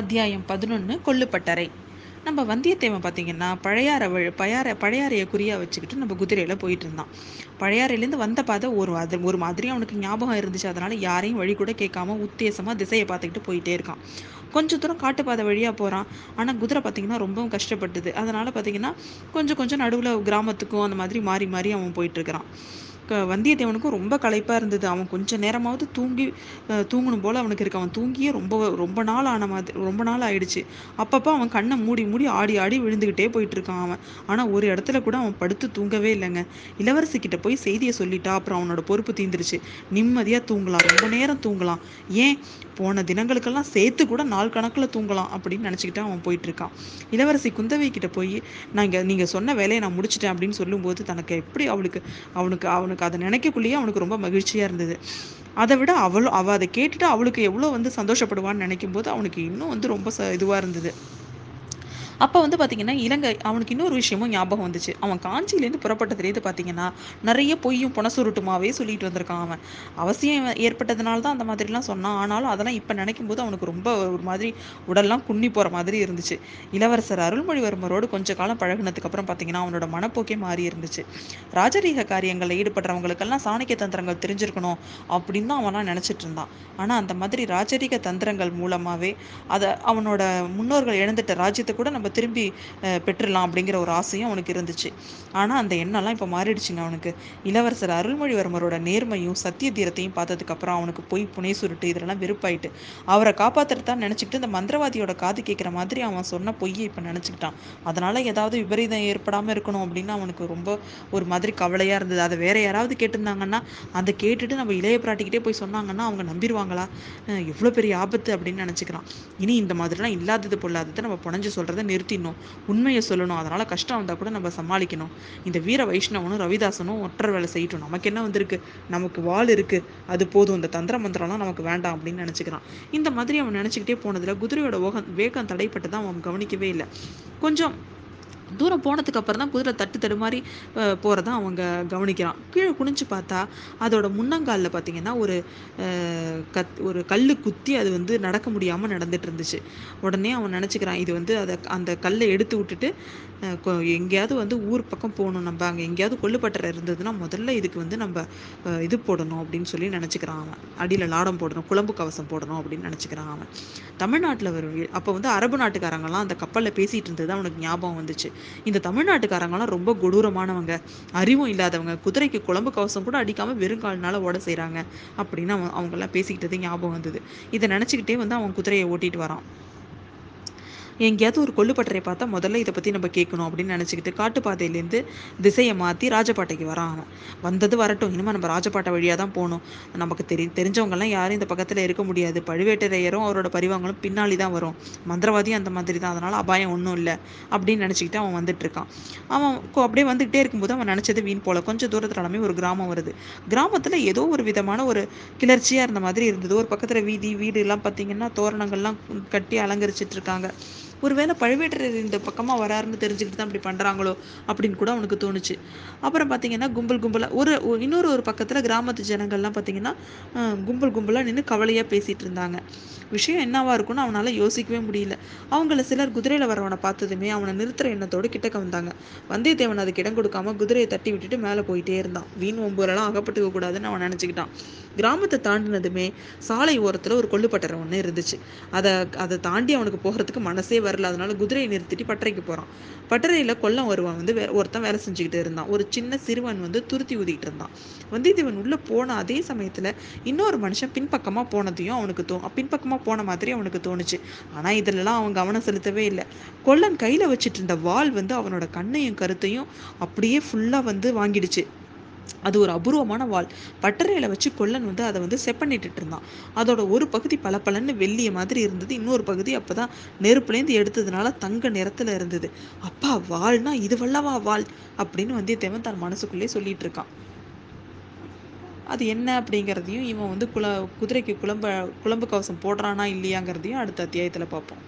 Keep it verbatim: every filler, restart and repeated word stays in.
அத்தியாயம் பதினொன்று கொள்ளுப்பட்டறை. நம்ம வந்தியத்தேவன் பார்த்தீங்கன்னா பழையாறை பயார பழையாறையை குறியா வச்சுக்கிட்டு நம்ம குதிரையில் போயிட்டு இருந்தான். பழையாறையிலேருந்து வந்த பாதை ஒரு அது ஒரு மாதிரி அவனுக்கு ஞாபகம் இருந்துச்சு. அதனால யாரையும் வழி கூட கேட்காம உத்தேசமாக திசையை பார்த்துக்கிட்டு போயிட்டே இருக்கான். கொஞ்சம் தூரம் காட்டுப்பாதை வழியாக போகிறான். ஆனால் குதிரை பார்த்திங்கன்னா ரொம்பவும் கஷ்டப்பட்டது. அதனால் பார்த்திங்கன்னா கொஞ்சம் கொஞ்சம் நடுவில் கிராமத்துக்கும் அந்த மாதிரி மாறி மாறி அவன் போயிட்டுருக்கிறான். வந்தியத்தேவனுக்கும் ரொம்ப களைப்பாக இருந்தது. அவன் கொஞ்சம் நேரமாவது தூங்கி தூங்கணும் போல் அவனுக்கு இருக்கு. அவன் தூங்கியே ரொம்ப ரொம்ப நாள் ஆன மாதிரி ரொம்ப நாள் ஆயிடுச்சு. அப்பப்போ அவன் கண்ணை மூடி மூடி ஆடி ஆடி விழுந்துக்கிட்டே போயிட்டுருக்கான் அவன். ஆனால் ஒரு இடத்துல கூட அவன் படுத்து தூங்கவே இல்லைங்க. இளவரசிக்கிட்ட போய் செய்தியை சொல்லிட்டா அப்புறம் அவனோட பொறுப்பு தீர்ந்துருச்சு. நிம்மதியாக தூங்கலாம், ரொம்ப நேரம் தூங்கலாம், ஏன் போன தினங்களுக்கெல்லாம் சேர்த்து கூட நாள் கணக்கில் தூங்கலாம் அப்படின்னு நினச்சிக்கிட்டு அவன் போயிட்டுருக்கான். இளவரசி குந்தவை கிட்ட போய் நாங்கள் நீங்கள் சொன்ன வேலையை நான் முடிச்சிட்டேன் அப்படின்னு சொல்லும்போது தனக்கு எப்படி அவளுக்கு அவனுக்கு அவனுக்கு அதை நினைக்கக்குள்ளேயே அவனுக்கு ரொம்ப மகிழ்ச்சியா இருந்தது. அதை விட அவள் அவ அதை கேட்டுட்டு அவளுக்கு எவ்வளவு வந்து சந்தோஷப்படுவான்னு நினைக்கும் போது அவனுக்கு இன்னும் வந்து ரொம்ப இதுவா இருந்தது. அப்போ வந்து பார்த்தீங்கன்னா இலங்கை அவனுக்கு இன்னொரு விஷயமும் ஞாபகம் வந்துச்சு. அவன் காஞ்சியிலேருந்து புறப்பட்டதுலேருந்து பார்த்தீங்கன்னா நிறைய பொய்யும் புனசுருட்டுமாவே சொல்லிட்டு வந்திருக்கான் அவன். அவசியம் ஏற்பட்டதுனால தான் அந்த மாதிரிலாம் சொன்னான். ஆனாலும் அதெல்லாம் இப்போ நினைக்கும் போது அவனுக்கு ரொம்ப ஒரு மாதிரி உடல்லாம் குன்னி போகிற மாதிரி இருந்துச்சு. இளவரசர் அருள்மொழிவர்மரோடு கொஞ்ச காலம் பழகினதுக்கப்புறம் பார்த்தீங்கன்னா அவனோட மனப்போக்கே மாறி இருந்துச்சு. ராஜரீக காரியங்களில் ஈடுபடுறவங்களுக்கெல்லாம் சாணக்கிய தந்திரங்கள் தெரிஞ்சிருக்கணும் அப்படின்னு தான் அவனாம் நினச்சிட்டு இருந்தான். ஆனால் அந்த மாதிரி ராஜரீக தந்திரங்கள் மூலமாகவே அதை அவனோட முன்னோர்கள் எழுந்துட்ட ராஜ்யத்தை கூட நம்ம திரும்பி பெற்றுடலாம் அப்படிங்கிற ஒரு ஆசையும் அவனுக்கு இருந்துச்சு. ஆனா அந்த எண்ணெல்லாம் இப்ப மாறிடுச்சுங்க அவனுக்கு. இளவரசர் அருள்மொழிவர்மரோட நேர்மையும் சத்திய தீரத்தையும் பார்த்ததுக்கு அப்புறம் அவனுக்கு போய் புனை சுருட்டு இதெல்லாம் வெறுப்பாயிட்டு அவரை காப்பாத்துறதான் நினைச்சுக்கிட்டு இந்த மந்திரவாதியோட காது கேட்கிற மாதிரி அவன் சொன்ன பொய்யை இப்ப நினைச்சுக்கிட்டான். அதனால ஏதாவது விபரீதம் ஏற்படாம இருக்கணும் அப்படின்னு அவனுக்கு ரொம்ப ஒரு மாதிரி கவலையா இருந்தது. அதை வேற யாராவது கேட்டிருந்தாங்கன்னா அதை கேட்டுட்டு நம்ம இளைய பிராட்டிக்கிட்டே போய் சொன்னாங்கன்னா அவங்க நம்பிடுவாங்களா, எவ்வளவு பெரிய ஆபத்து அப்படின்னு நினைச்சுக்கிறான். இனி இந்த மாதிரிலாம் இல்லாதது பொல்லாதது நம்ம புனைஞ்சு சொல்றதை நிறுத்திடணும், உண்மையை சொல்லணும். அதனால கஷ்டம் வந்தா கூட நம்ம சமாளிக்கணும். இந்த வீர வைஷ்ணவனும் ரவிதாசனும் ஒற்றர் வேலை செய்யட்டும், நமக்கு என்ன வந்திருக்கு, நமக்கு வாள் இருக்கு, அது போதும், இந்த தந்திர மந்திரம்லாம் நமக்கு வேண்டாம் அப்படின்னு நினைச்சுக்கிறான். இந்த மாதிரி அவன் நினைச்சுக்கிட்டே போனதுல குதிரையோட வேகம் வேகம் தடைப்பட்டதான் அவன் கவனிக்கவே இல்லை. கொஞ்சம் தூரம் போனதுக்கு அப்புறம் தான் குதிரை தட்டு தடுமாறி போகிறதான் அவங்க கவனிக்கிறான். கீழே குனிஞ்சு பார்த்தா அதோட முன்னங்காலில் பார்த்தீங்கன்னா ஒரு கத் ஒரு கல் குத்தி அது வந்து நடக்க முடியாமல் நடந்துட்டு இருந்துச்சு. உடனே அவன் நினச்சிக்கிறான் இது வந்து அதை அந்த கல்லை எடுத்து விட்டுட்டு எங்கேயாவது வந்து ஊர் பக்கம் போகணும், நம்ம அங்கே எங்கேயாவது கொள்ளுப்பட்டறை இருந்ததுன்னா முதல்ல இதுக்கு வந்து நம்ம இது போடணும் அப்படின்னு சொல்லி நினச்சிக்கிறான் அவன். அடியில் லாடம் போடணும், குழம்பு கவசம் போடணும் அப்படின்னு நினச்சிக்கிறான் அவன். தமிழ்நாட்டில் ஒரு அப்போ வந்து அரபு நாட்டுக்காரங்கெல்லாம் அந்த கப்பலில் பேசிகிட்டு இருந்தது அவனுக்கு ஞாபகம் வந்துச்சு. இந்த தமிழ்நாட்டுக்காரங்களாம் ரொம்ப கொடூரமானவங்க, அறிவும் இல்லாதவங்க, குதிரைக்கு குழம்பு கவசம் கூட அடிக்காம வெறுங்கால்னால ஓட செய்கிறாங்க அப்படின்னு அவன் அவங்க எல்லாம் பேசிக்கிட்டது ஞாபகம் வந்தது. இதை நினச்சிக்கிட்டே வந்து அவன் குதிரையை ஓட்டிட்டு வரான். எங்கேயாவது ஒரு கொள்ளுப்பட்டறை பார்த்தா முதல்ல இதை பற்றி நம்ம கேட்கணும் அப்படின்னு நினச்சிக்கிட்டு காட்டுப்பாதையிலேருந்து திசையை மாற்றி ராஜபாட்டைக்கு வரான் அவன். வந்தது வரட்டும், இனிமேல் நம்ம ராஜபாட்டை வழியாக தான் போகணும். நமக்கு தெரி தெரிஞ்சவங்கலாம் யாரும் இந்த பக்கத்தில் இருக்க முடியாது. பழுவேட்டரையரும் அவரோட பரிவாங்களும் பின்னாடி தான் வரும், மந்திரவாதியும் அந்த மாதிரி தான், அதனால் அபாயம் ஒன்றும் இல்லை அப்படின்னு நினச்சிக்கிட்டு அவன் வந்துட்டுருக்கான். அவன் அப்படியே வந்துக்கிட்டே இருக்கும்போது அவன் நினச்சது வீண் போல. கொஞ்சம் தூரத்தில் எல்லாமே ஒரு கிராமம் வருது. கிராமத்தில் ஏதோ ஒரு விதமான ஒரு கிளர்ச்சியாக இருந்த மாதிரி இருந்தது. ஒரு பக்கத்தில் வீதி வீடுலாம் பார்த்திங்கன்னா தோரணங்கள்லாம் கட்டி அலங்கரிச்சிட்டு இருக்காங்க. ஒருவேளை பழுவேட்டரையர் இந்த பக்கமாக வராருன்னு தெரிஞ்சுக்கிட்டு தான் அப்படி பண்ணுறாங்களோ அப்படின்னு கூட அவனுக்கு தோணுச்சு. அப்புறம் பார்த்தீங்கன்னா கும்பல் கும்பலாக ஒரு இன்னொரு ஒரு பக்கத்தில் கிராமத்து ஜனங்கள்லாம் பார்த்தீங்கன்னா கும்பல் கும்பலாக நின்று கவலையாக பேசிகிட்டு இருந்தாங்க. விஷயம் என்னவா இருக்குன்னு அவனால் யோசிக்கவே முடியல. அவங்கள சிலர் குதிரையில் வரவனை பார்த்ததுமே அவனை நிறுத்துற எண்ணத்தோடு கிட்டக்க வந்தாங்க. வந்தியத்தேவன் அதுக்கு இடம் கொடுக்காம குதிரையை தட்டி விட்டுட்டு மேலே போயிட்டே இருந்தான். வீண் ஒம்பூரெல்லாம் அகப்பட்டுக்க கூடாதுன்னு அவன் நினச்சிக்கிட்டான். கிராமத்தை தாண்டினதுமே சாலை ஓரத்தில் ஒரு கொள்ளுப்பட்டறை ஒன்று இருந்துச்சு. அதை அதை தாண்டி அவனுக்கு போகிறதுக்கு மனசே வரல. அதனால குதிரையை நிறுத்திட்டு பட்டறைக்கு போகிறான். பட்டறையில் கொல்லம் ஒருவன் வந்து ஒருத்தன் வேலை செஞ்சுக்கிட்டு இருந்தான். ஒரு சின்ன சிறுவன் வந்து துருத்தி ஊதிக்கிட்டு இருந்தான். வந்தியத்தேவன் உள்ளே போன அதே சமயத்தில் இன்னொரு மனுஷன் பின்பக்கமாக போனதையும் அவனுக்கு தோ பின்பக்கமாக போன மாதிரி அவனுக்கு தோணுச்சு. ஆனால் இதிலெல்லாம் அவன் கவனம் செலுத்தவே இல்லை. கொல்லன் கையில் வச்சுட்டு இருந்த வாள் வந்து அவனோட கண்ணையும் கருத்தையும் அப்படியே ஃபுல்லாக வந்து வாங்கிடுச்சு. அது ஒரு அபூர்வமான வாள். பட்டறையில வச்சு கொல்லன் வந்து அதை வந்து செப்பனிட்டு இருந்தான். அதோட ஒரு பகுதி பல பலன்னு வெள்ளிய மாதிரி இருந்தது. இன்னொரு பகுதி அப்பதான் நெருப்புலேருந்து எடுத்ததுனால தங்க நிறத்துல இருந்தது. அப்பா, வாள்னா இது வல்லவா வாள் அப்படின்னு வந்தியத்தேவன் தன் மனசுக்குள்ளே சொல்லிட்டு இருக்கான். அது என்ன அப்படிங்கிறதையும் இவன் வந்து குல குதிரைக்கு குழம்பு குழம்பு கவசம் போடுறானா இல்லையாங்கிறதையும் அடுத்த அத்தியாயத்துல பார்ப்போம்.